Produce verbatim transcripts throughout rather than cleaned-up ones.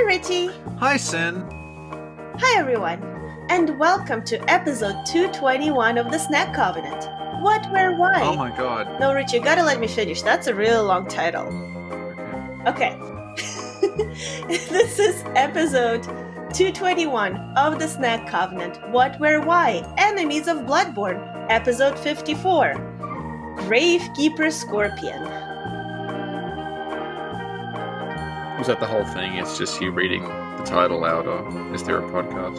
Hi Richie! Hi Sin! Hi everyone, and welcome to episode two twenty-one of the Snack Covenant. What, where, why? Oh my god. No, Richie, you gotta let me finish. That's a real long title. Okay. This is episode two twenty-one of the Snack Covenant, What, Where, Why? Enemies of Bloodborne, episode fifty-four, Gravekeeper Scorpion. Was that the whole thing? It's just you reading the title out, or is there a podcast?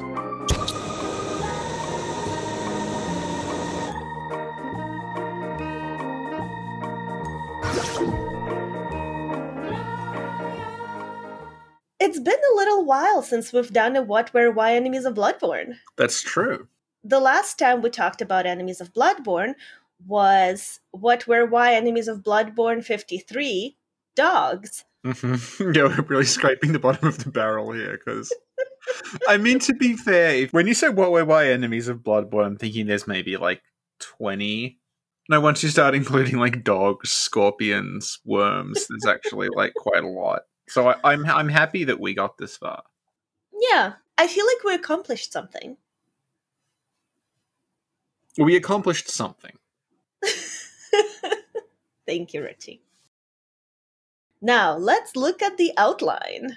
It's been a little while since we've done a What, Where, Why Enemies of Bloodborne. That's true. The last time we talked about Enemies of Bloodborne was What, Where, Why Enemies of Bloodborne fifty-three, Dogs. Mm-hmm. Yeah, we're really scraping the bottom of the barrel here, because I mean, to be fair, when you say what, where, why enemies of Bloodborne, I'm thinking there's maybe like twenty. No, once you start including like dogs, scorpions, worms, there's actually like quite a lot. So I, I'm I'm happy that we got this far. Yeah, I feel like we accomplished something. We accomplished something. Thank you, Richie. Now, let's look at the outline.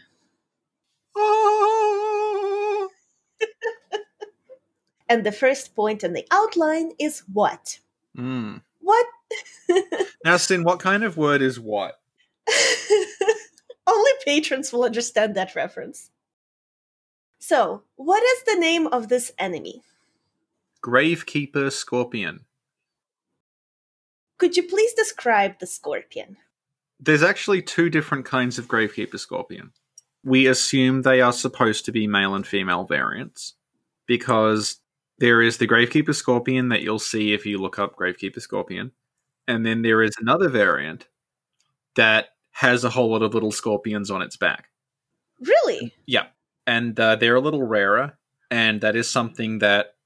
Ah! And the first point in the outline is what? Mm. What? Now, Sin, what kind of word is what? Only patrons will understand that reference. So, what is the name of this enemy? Gravekeeper Scorpion. Could you please describe the scorpion? There's actually two different kinds of Gravekeeper Scorpion. We assume they are supposed to be male and female variants, because there is the Gravekeeper Scorpion that you'll see if you look up Gravekeeper Scorpion, and then there is another variant that has a whole lot of little scorpions on its back. Really? Yeah, and uh, they're a little rarer, and that is something that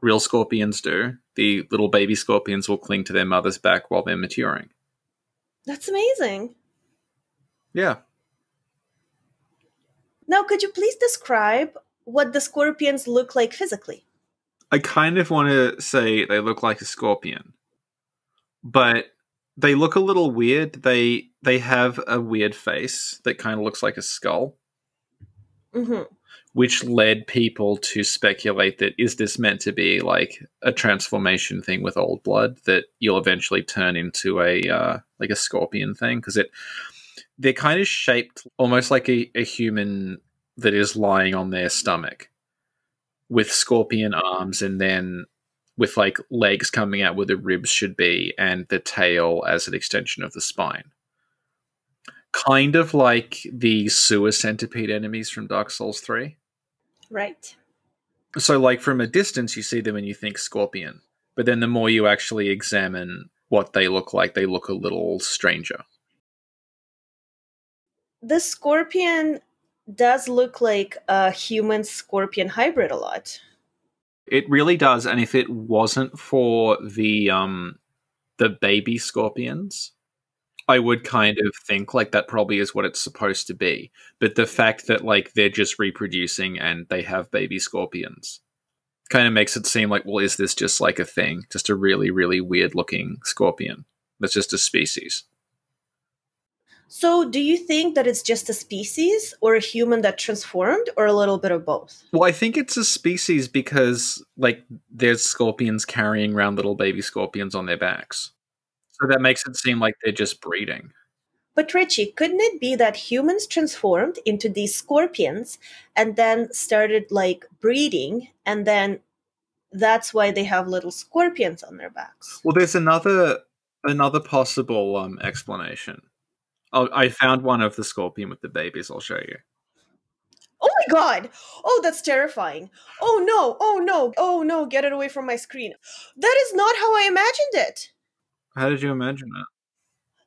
real scorpions do. The little baby scorpions will cling to their mother's back while they're maturing. That's amazing. Yeah. Now, could you please describe what the scorpions look like physically? I kind of want to say they look like a scorpion, but they look a little weird. They they have a weird face that kind of looks like a skull, mm-hmm. which led people to speculate that, is this meant to be like a transformation thing with old blood that you'll eventually turn into a... Uh, like a scorpion thing, because it they're kind of shaped almost like a, a human that is lying on their stomach with scorpion arms, and then with like legs coming out where the ribs should be, and the tail as an extension of the spine. Kind of like the sewer centipede enemies from Dark Souls three. Right. So like from a distance you see them and you think scorpion, but then the more you actually examine what they look like, they look a little stranger. The scorpion does look like a human-scorpion hybrid a lot. It really does, and if it wasn't for the um, the baby scorpions, I would kind of think like that probably is what it's supposed to be. But the fact that like they're just reproducing and they have baby scorpions kind of makes it seem like, well, is this just like a thing? Just a really, really weird-looking scorpion. That's just a species. So do you think that it's just a species or a human that transformed, or a little bit of both? Well, I think it's a species because, like, there's scorpions carrying around little baby scorpions on their backs. So that makes it seem like they're just breeding. But Richie, couldn't it be that humans transformed into these scorpions and then started like breeding, and then that's why they have little scorpions on their backs? Well, there's another another possible um, explanation. I'll, I found one of the scorpion with the babies. I'll show you. Oh my god! Oh, that's terrifying! Oh no! Oh no! Oh no! Get it away from my screen! That is not how I imagined it. How did you imagine that?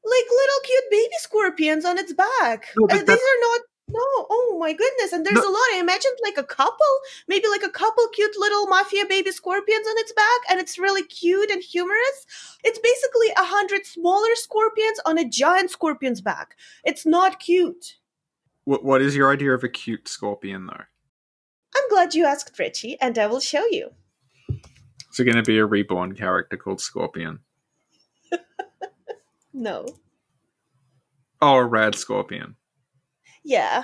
Like little cute baby scorpions on its back. No, uh, these are not... No, oh my goodness. And there's no, a lot. I imagined like a couple, maybe like a couple cute little mafia baby scorpions on its back. And it's really cute and humorous. It's basically a hundred smaller scorpions on a giant scorpion's back. It's not cute. What What is your idea of a cute scorpion, though? I'm glad you asked, Richie, and I will show you. Is it going to be a reborn character called Scorpion? No. Oh, a rad scorpion. Yeah.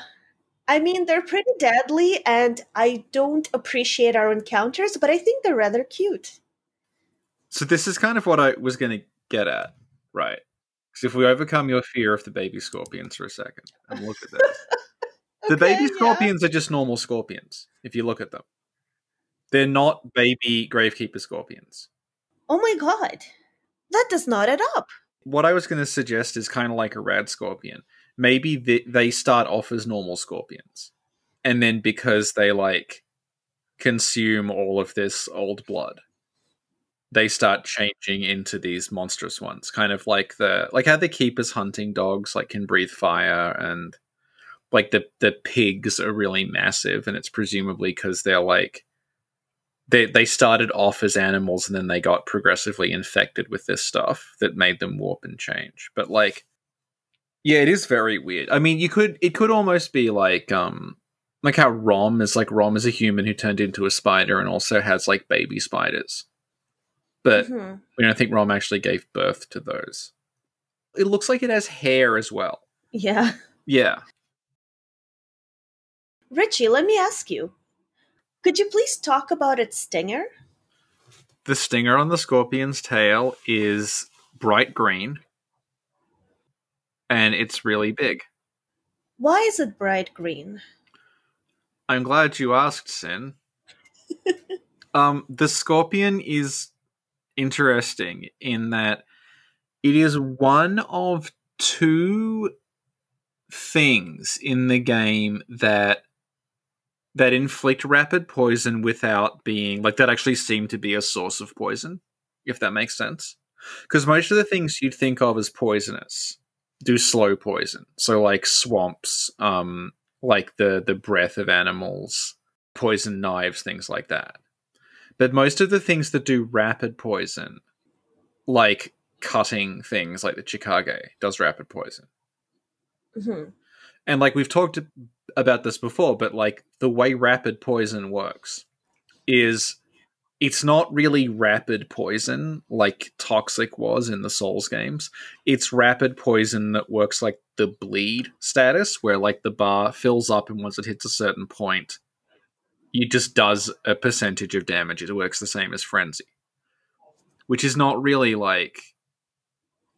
I mean, they're pretty deadly, and I don't appreciate our encounters, but I think they're rather cute. So this is kind of what I was going to get at, right? Because if we overcome your fear of the baby scorpions for a second, and look at this. Okay, the baby scorpions yeah. are just normal scorpions, if you look at them. They're not baby Gravekeeper scorpions. Oh my god. That does not add up. What I was going to suggest is kind of like a rad scorpion. Maybe they, they start off as normal scorpions. And then because they, like, consume all of this old blood, they start changing into these monstrous ones. Kind of like the like how the keepers hunting dogs, like, can breathe fire, and, like, the, the pigs are really massive, and it's presumably because they're, like, they, they started off as animals and then they got progressively infected with this stuff that made them warp and change. But, like... yeah, it is very weird. I mean, you could it could almost be like um like how Rom is like Rom is a human who turned into a spider and also has like baby spiders. But mm-hmm. you know, I think Rom actually gave birth to those. It looks like it has hair as well. Yeah. Yeah. Richie, let me ask you. Could you please talk about its stinger? The stinger on the scorpion's tail is bright green. And it's really big. Why is it bright green? I'm glad you asked, Sin. um, the scorpion is interesting in that it is one of two things in the game that that inflict rapid poison without being... like, that actually seem to be a source of poison, if that makes sense. Because most of the things you'd think of as poisonous... do slow poison. So like swamps, um, like the, the breath of animals, poison knives, things like that. But most of the things that do rapid poison, like cutting things, like the Chikage does rapid poison. Mm-hmm. And like we've talked about this before, but like the way rapid poison works is it's not really rapid poison like Toxic was in the Souls games. It's rapid poison that works like the bleed status, where like the bar fills up and once it hits a certain point, it just does a percentage of damage. It works the same as Frenzy. Which is not really like...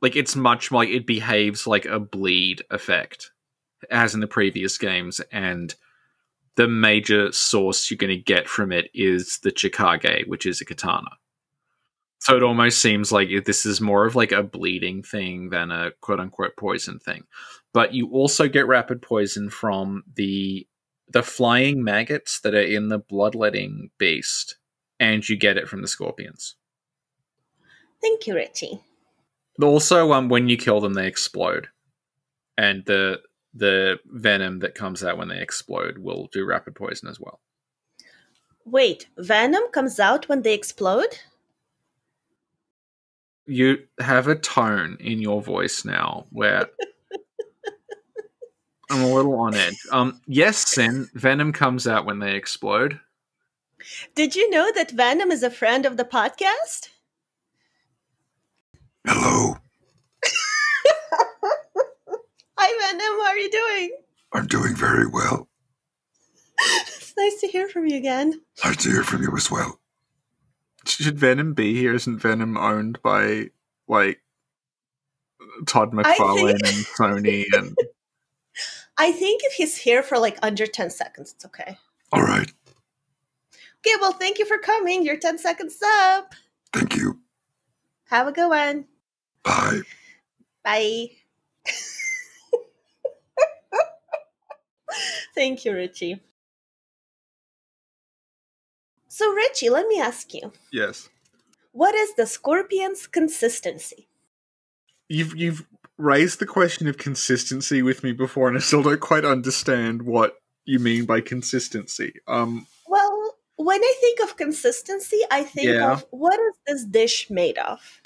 like it's much more... like it behaves like a bleed effect, as in the previous games, and... the major source you're going to get from it is the Chikage, which is a katana. So it almost seems like this is more of like a bleeding thing than a quote-unquote poison thing. But you also get rapid poison from the the flying maggots that are in the bloodletting beast, and you get it from the scorpions. Thank you, Richie. Also, um, when you kill them, they explode. And the... the venom that comes out when they explode will do rapid poison as well. Wait, venom comes out when they explode? You have a tone in your voice now where I'm a little on edge. Um, yes, Sin, venom comes out when they explode. Did you know that Venom is a friend of the podcast? Hello. Hi, Venom. How are you doing? I'm doing very well. It's nice to hear from you again. Nice to hear from you as well. Should Venom be here? Isn't Venom owned by, like, Todd McFarlane think... and Sony? And I think if he's here for, like, under ten seconds, it's okay. All right. Okay, well, thank you for coming. Your ten seconds up. Thank you. Have a good one. Bye. Bye. Thank you, Richie. So, Richie, let me ask you. Yes. What is the scorpion's consistency? You've you've raised the question of consistency with me before, and I still don't quite understand what you mean by consistency. Um. Well, when I think of consistency, I think yeah. of what is this dish made of?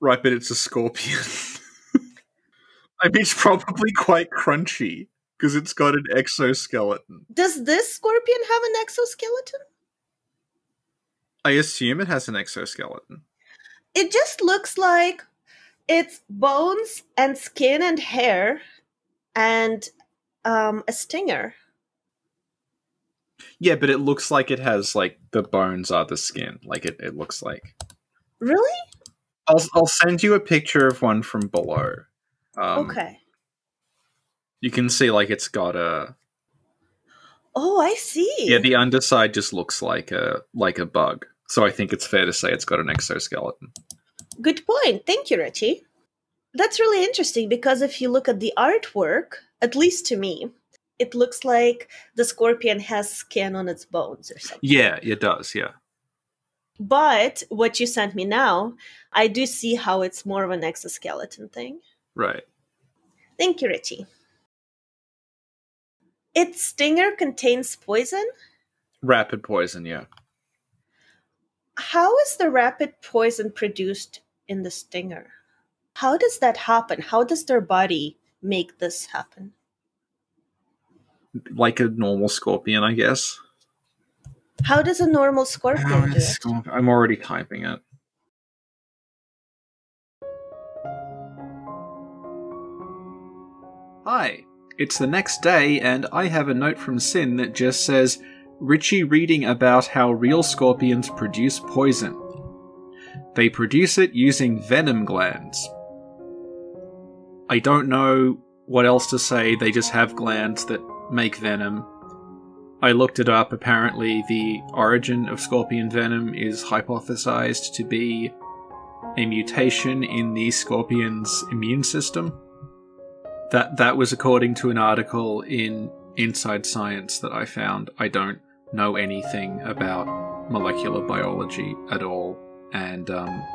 Right, but it's a scorpion. I mean, it's probably quite crunchy. because it's got an exoskeleton. Does this scorpion have an exoskeleton? I assume it has an exoskeleton. It just looks like it's bones and skin and hair and um, a stinger. Yeah, but it looks like it has, like, the bones are the skin. Like, it, it looks like. Really? I'll, I'll send you a picture of one from below. Um, okay. You can see, like, it's got a... Oh, I see. Yeah, the underside just looks like a like a bug. So I think it's fair to say it's got an exoskeleton. Good point. Thank you, Richie. That's really interesting because if you look at the artwork, at least to me, it looks like the scorpion has skin on its bones or something. Yeah, it does, yeah. But what you sent me now, I do see how it's more of an exoskeleton thing. Right. Thank you, Richie. Its stinger contains poison? Rapid poison, yeah. How is the rapid poison produced in the stinger? How does that happen? How does their body make this happen? Like a normal scorpion, I guess. How does a normal scorpion oh, do it? I'm already typing it. Hi. It's the next day, and I have a note from Sin that just says, Richie reading about how real scorpions produce poison. They produce it using venom glands. I don't know what else to say, they just have glands that make venom. I looked it up, apparently the origin of scorpion venom is hypothesized to be a mutation in the scorpion's immune system. That that was according to an article in Inside Science that I found. I don't know anything about molecular biology at all. And um,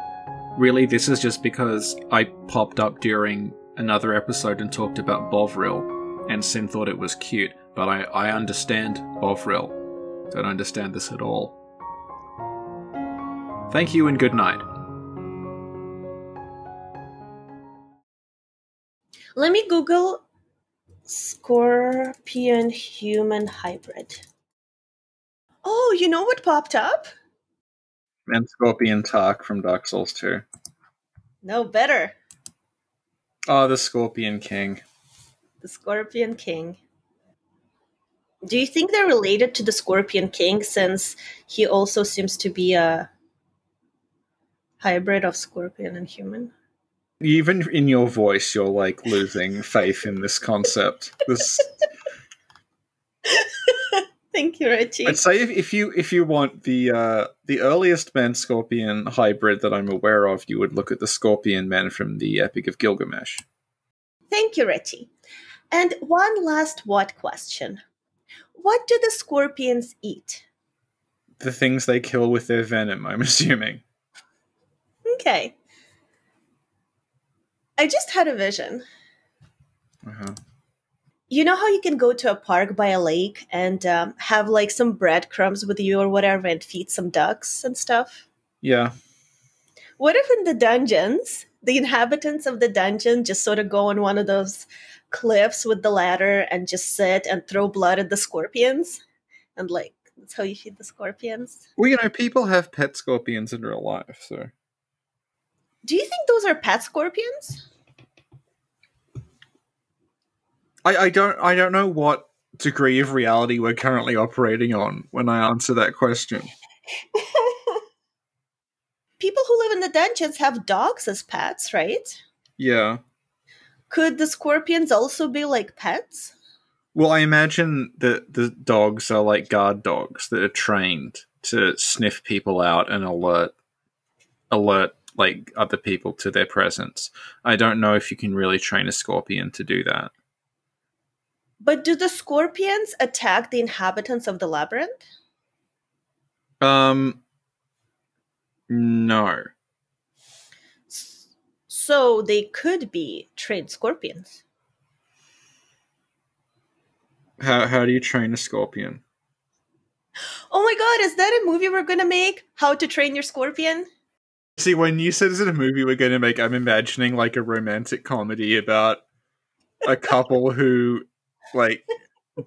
really, this is just because I popped up during another episode and talked about Bovril, and Sin thought it was cute. But I, I understand Bovril. Don't understand this at all. Thank you and good night. Let me Google scorpion-human hybrid. Oh, you know what popped up? And Scorpion Tark from Dark Souls two. No better. Oh, the Scorpion King. The Scorpion King. Do you think they're related to the Scorpion King since he also seems to be a hybrid of scorpion and human? Even in your voice, you're, like, losing faith in this concept. This... Thank you, Richie. I'd say if, if you if you want the uh, the earliest man-scorpion hybrid that I'm aware of, you would look at the scorpion man from the Epic of Gilgamesh. Thank you, Richie. And one last what question. What do the scorpions eat? The things they kill with their venom, I'm assuming. Okay. I just had a vision. Uh-huh. You know how you can go to a park by a lake and um, have like some breadcrumbs with you or whatever and feed some ducks and stuff? Yeah. What if in the dungeons, the inhabitants of the dungeon just sort of go on one of those cliffs with the ladder and just sit and throw blood at the scorpions? And like, that's how you feed the scorpions. Well, you know, people have pet scorpions in real life, so... Do you think those are pet scorpions? I, I don't I don't know what degree of reality we're currently operating on when I answer that question. People who live in the dungeons have dogs as pets, right? Yeah. Could the scorpions also be like pets? Well, I imagine that the dogs are like guard dogs that are trained to sniff people out and alert alert like other people to their presence. I don't know if you can really train a scorpion to do that. But do the scorpions attack the inhabitants of the labyrinth? Um, no. So they could be trained scorpions. How how do you train a scorpion? Oh my god, is that a movie we're gonna make? How to Train Your Scorpion? See, when you said, is it a movie we're going to make, I'm imagining like a romantic comedy about a couple who like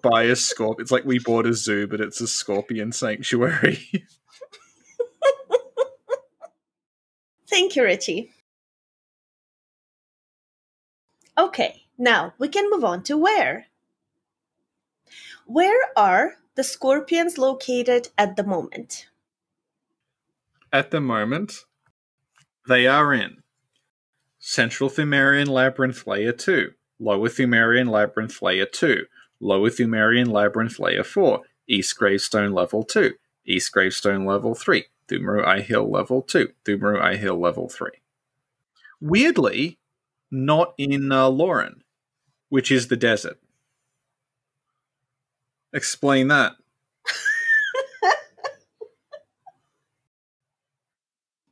buy a scorpion. It's like we bought a zoo, but it's a scorpion sanctuary. Thank you, Richie. Okay, now we can move on to where. Where are the scorpions located at the moment? At the moment, they are in Central Pthumerian Labyrinth Layer two, Lower Pthumerian Labyrinth Layer two, Lower Pthumerian Labyrinth Layer four, East Gravestone Level two, East Gravestone Level three, Pthumeru Ihyll Level two, Pthumeru Ihyll Level three. Weirdly, not in uh, Loran, which is the desert. Explain that.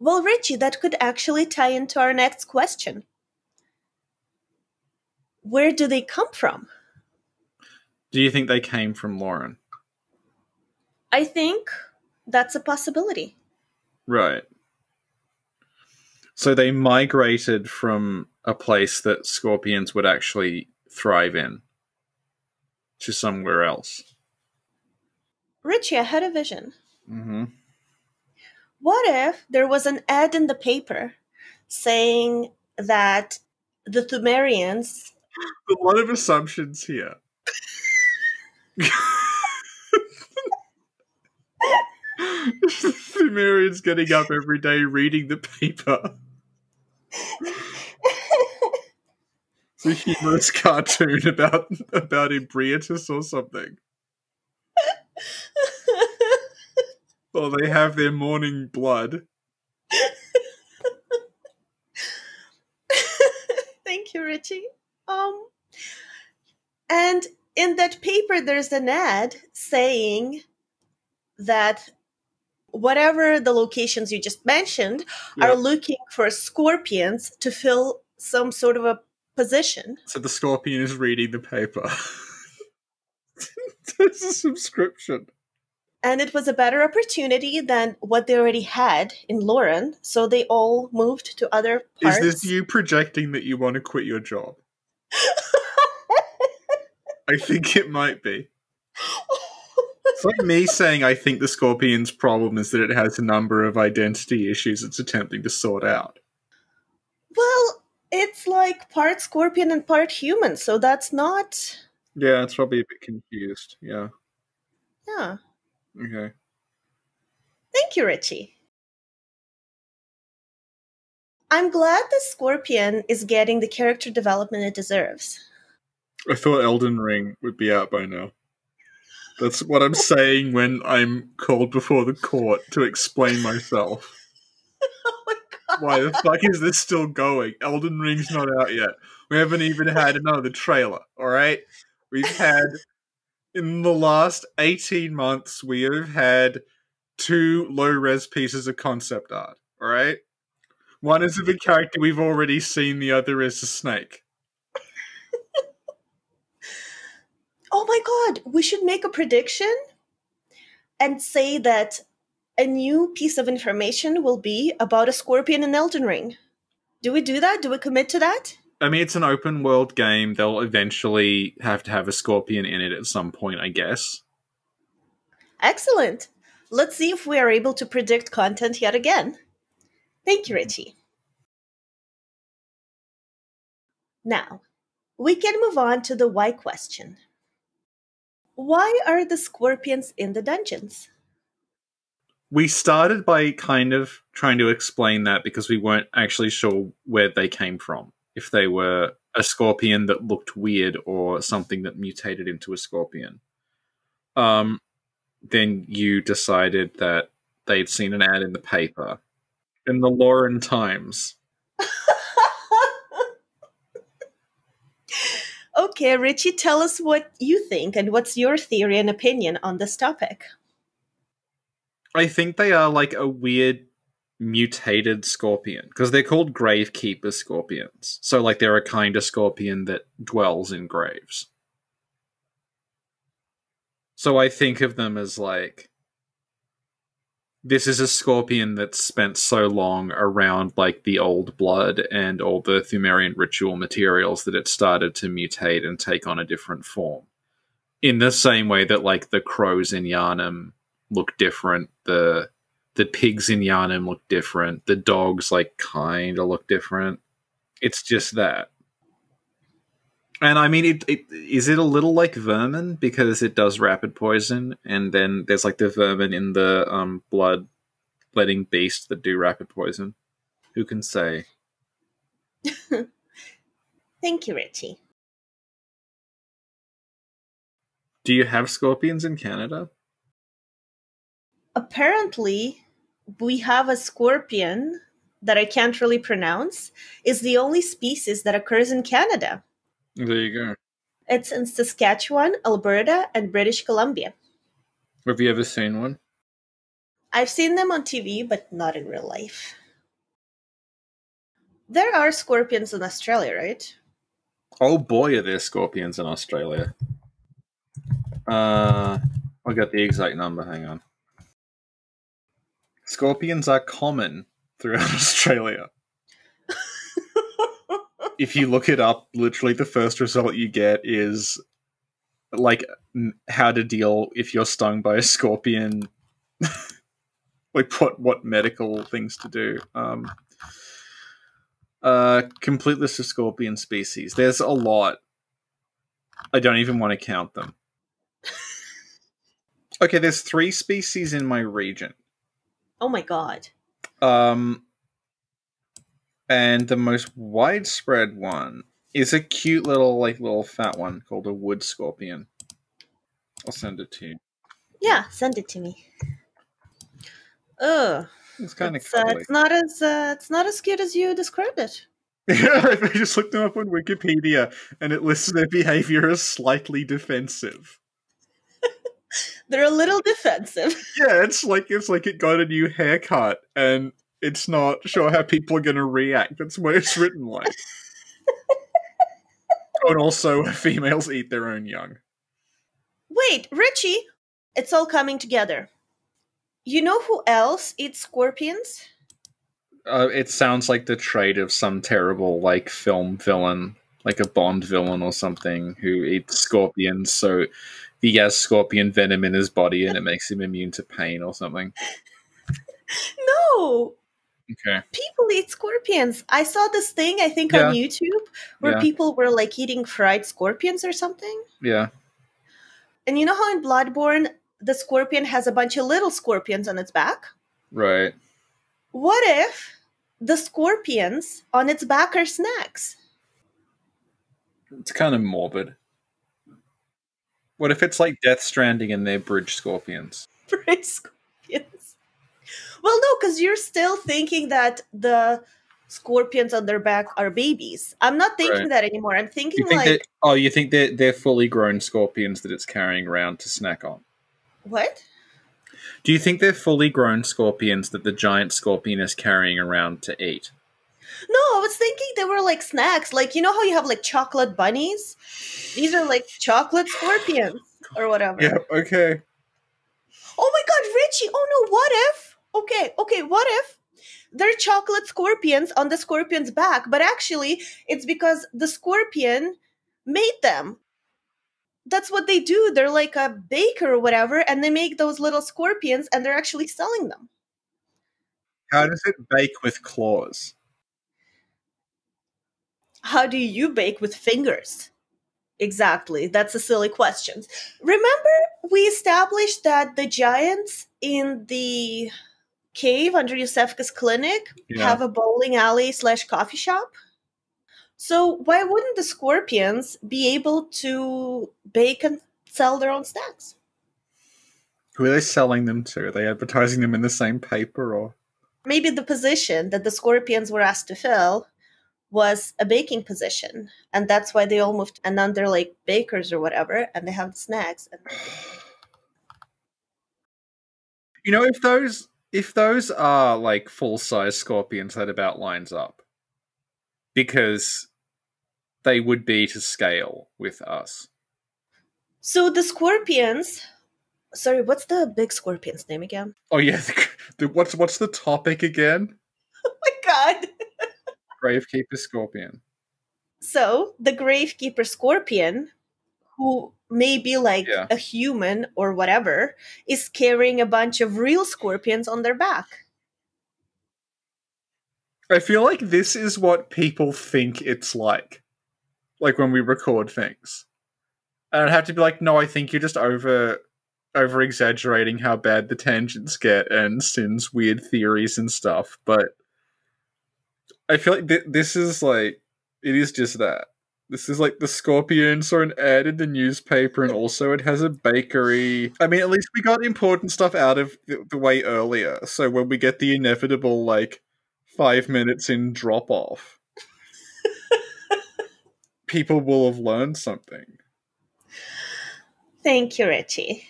Well, Richie, that could actually tie into our next question. Where do they come from? Do you think they came from Loran? I think that's a possibility. Right. So they migrated from a place that scorpions would actually thrive in to somewhere else. Richie, I had a vision. Mm-hmm. What if there was an ad in the paper saying that the Pthumerians... A lot of assumptions here. The Pthumerians getting up every day reading the paper. It's a humorous cartoon about, about Imbriatus or something. Or they have their morning blood. Thank you, Richie. Um, and in that paper, there's an ad saying that whatever the locations you just mentioned yep. are looking for scorpions to fill some sort of a position. So the scorpion is reading the paper. There's a subscription. And it was a better opportunity than what they already had in Loran, so they all moved to other parts. Is this you projecting that you want to quit your job? I think it might be. It's like me saying I think the Scorpion's problem is that it has a number of identity issues it's attempting to sort out. Well, it's like part Scorpion and part human, so that's not... Yeah, it's probably a bit confused, yeah. Yeah. Okay. Thank you, Richie. I'm glad the Scorpion is getting the character development it deserves. I thought Elden Ring would be out by now. That's what I'm saying when I'm called before the court to explain myself. Oh my god. Why the fuck is this still going? Elden Ring's not out yet. We haven't even had another trailer, alright? We've had... In the last eighteen months, we have had two low-res pieces of concept art, all right? One is of a character we've already seen, the other is a snake. Oh my god, we should make a prediction and say that a new piece of information will be about a scorpion in Elden Ring. Do we do that? Do we commit to that? I mean, it's an open-world game. They'll eventually have to have a scorpion in it at some point, I guess. Excellent. Let's see if we are able to predict content yet again. Thank you, Richie. Now, we can move on to the why question. Why are the scorpions in the dungeons? We started by kind of trying to explain that because we weren't actually sure where they came from. If they were a scorpion that looked weird or something that mutated into a scorpion. Um, then you decided that they'd seen an ad in the paper. In the Loran Times. Okay, Richie, tell us what you think and what's your theory and opinion on this topic. I think they are like a weird... mutated scorpion, because they're called Gravekeeper Scorpions. So, like, they're a kind of scorpion that dwells in graves. So I think of them as, like, this is a scorpion that's spent so long around, like, the old blood and all the Pthumerian ritual materials that it started to mutate and take on a different form. in the same way that, like, the crows in Yharnam look different, the the pigs in Yharnam look different, the dogs, like, kind of look different. It's just that. And, I mean, it, it is it a little like vermin? Because it does rapid poison, and then there's, like, the vermin in the um, blood-letting beasts that do rapid poison. Who can say? Thank you, Richie. Do you have scorpions in Canada? Apparently, we have a scorpion that I can't really pronounce. It's the only species that occurs in Canada. There you go. It's in Saskatchewan, Alberta, and British Columbia. Have you ever seen one? I've seen them on T V, but not in real life. There are scorpions in Australia, right? Oh boy, are there scorpions in Australia. Uh, I got the exact number, hang on. Scorpions are common throughout Australia. If you look it up, literally the first result you get is, like, how to deal if you're stung by a scorpion. Like, what, what medical things to do. Um, uh, complete list of scorpion species. There's a lot. I don't even want to count them. Okay, there's three species in my region. Oh my god. Um... And the most widespread one is a cute little, like, little fat one called a wood scorpion. I'll send it to you. Yeah, send it to me. Ugh. It's kind of cool. Uh, it's not as uh, it's not as cute as you described it. Yeah, I just looked them up on Wikipedia, and it lists their behavior as slightly defensive. They're a little defensive. Yeah, it's like it's like it got a new haircut, and it's not sure how people are going to react. That's what it's written like. And also, females eat their own young. Wait, Richie, it's all coming together. You know who else eats scorpions? Uh, it sounds like the trait of some terrible, like, film villain, like a Bond villain or something, who eats scorpions, so he has scorpion venom in his body and it makes him immune to pain or something. No! Okay. People eat scorpions. I saw this thing, I think, yeah. on YouTube where yeah. people were, like, eating fried scorpions or something. Yeah. And you know how in Bloodborne, the scorpion has a bunch of little scorpions on its back? Right. What if the scorpions on its back are snacks? It's kind of morbid. What if it's like Death Stranding and they're bridge scorpions? Bridge scorpions. Well, no, because you're still thinking that the scorpions on their back are babies. I'm not thinking right. that anymore. I'm thinking think like... Oh, you think they're, they're fully grown scorpions that it's carrying around to snack on? What? Do you think they're fully grown scorpions that the giant scorpion is carrying around to eat? No, I was thinking they were like snacks. Like, you know how you have like chocolate bunnies? These are like chocolate scorpions or whatever. Yeah, okay. Oh my god, Richie! Oh no, what if? Okay, okay, what if they're chocolate scorpions on the scorpion's back, but actually it's because the scorpion made them. That's what they do. They're like a baker or whatever, and they make those little scorpions, and they're actually selling them. How does it bake with claws? How do you bake with fingers? Exactly. That's a silly question. Remember, we established that the giants in the... cave under Yosefka's clinic yeah. have a bowling alley slash coffee shop. So why wouldn't the scorpions be able to bake and sell their own snacks? Who are they selling them to? Are they advertising them in the same paper? Or maybe the position that the scorpions were asked to fill was a baking position, and that's why they all moved and now they're like bakers or whatever, and they have snacks. And you know, if those If those are, like, full-size scorpions, that about lines up. Because they would be to scale with us. So the scorpions... Sorry, what's the big scorpion's name again? Oh, yeah. The, the, what's, what's the topic again? Oh, my God. Gravekeeper Scorpion. So the Gravekeeper Scorpion, who maybe like yeah. a human or whatever, is carrying a bunch of real scorpions on their back. I feel like this is what people think it's like. Like when we record things. And I'd have to be like, no, I think you're just over over exaggerating how bad the tangents get and Sin's weird theories and stuff. But I feel like th this is like, it is just that. This is like the scorpions are an ad in the newspaper, and also it has a bakery. I mean, at least we got important stuff out of the, the way earlier. So when we get the inevitable, like, five minutes in drop-off, people will have learned something. Thank you, Richie.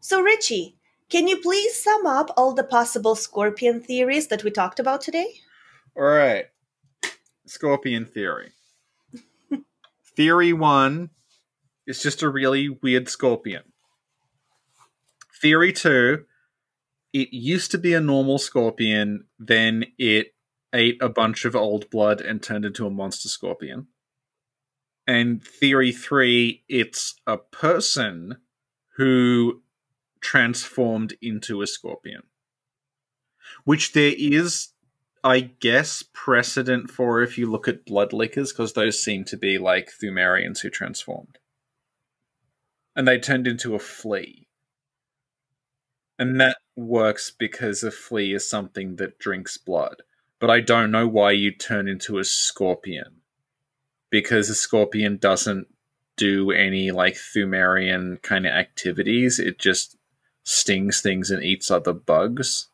So, Richie, can you please sum up all the possible scorpion theories that we talked about today? All right. Scorpion theory. Theory one is just a really weird scorpion. Theory two, it used to be a normal scorpion, then it ate a bunch of old blood and turned into a monster scorpion. And theory three, it's a person who transformed into a scorpion. Which there is, I guess, precedent for if you look at bloodlickers, because those seem to be like Pthumerians who transformed. And they turned into a flea. And that works because a flea is something that drinks blood. But I don't know why you turn into a scorpion. Because a scorpion doesn't do any like Pthumerian kind of activities. It just stings things and eats other bugs.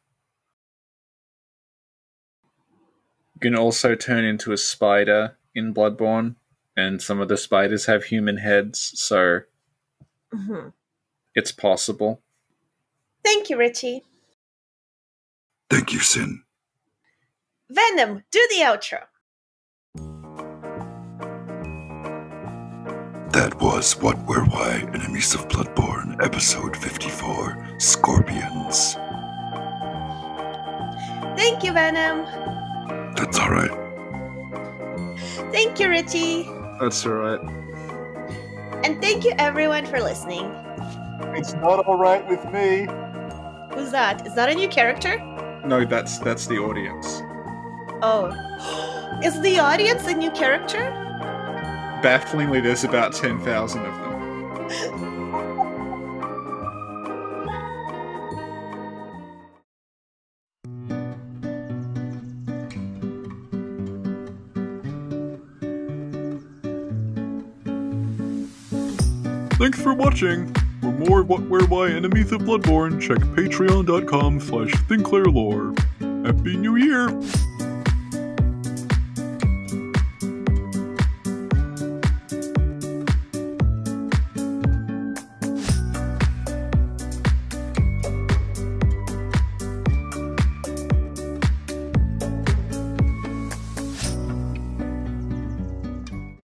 You can also turn into a spider in Bloodborne, and some of the spiders have human heads, so mm-hmm. it's possible. Thank you, Richie. Thank you, Sin. Venom, do the outro. That was What, Where, Why, Enemies of Bloodborne, episode fifty-four, Scorpions. Thank you, Venom. That's alright. Thank you, Richie. That's alright. And thank you, everyone, for listening. It's not alright with me. Who's that? Is that a new character? No, that's that's the audience. Oh. Is the audience a new character? Bafflingly, there's about ten thousand of them. Thanks for watching! For more What, Where, Why Enemies of Bloodborne, check patreon dot com slash SinclairLore. Happy New Year!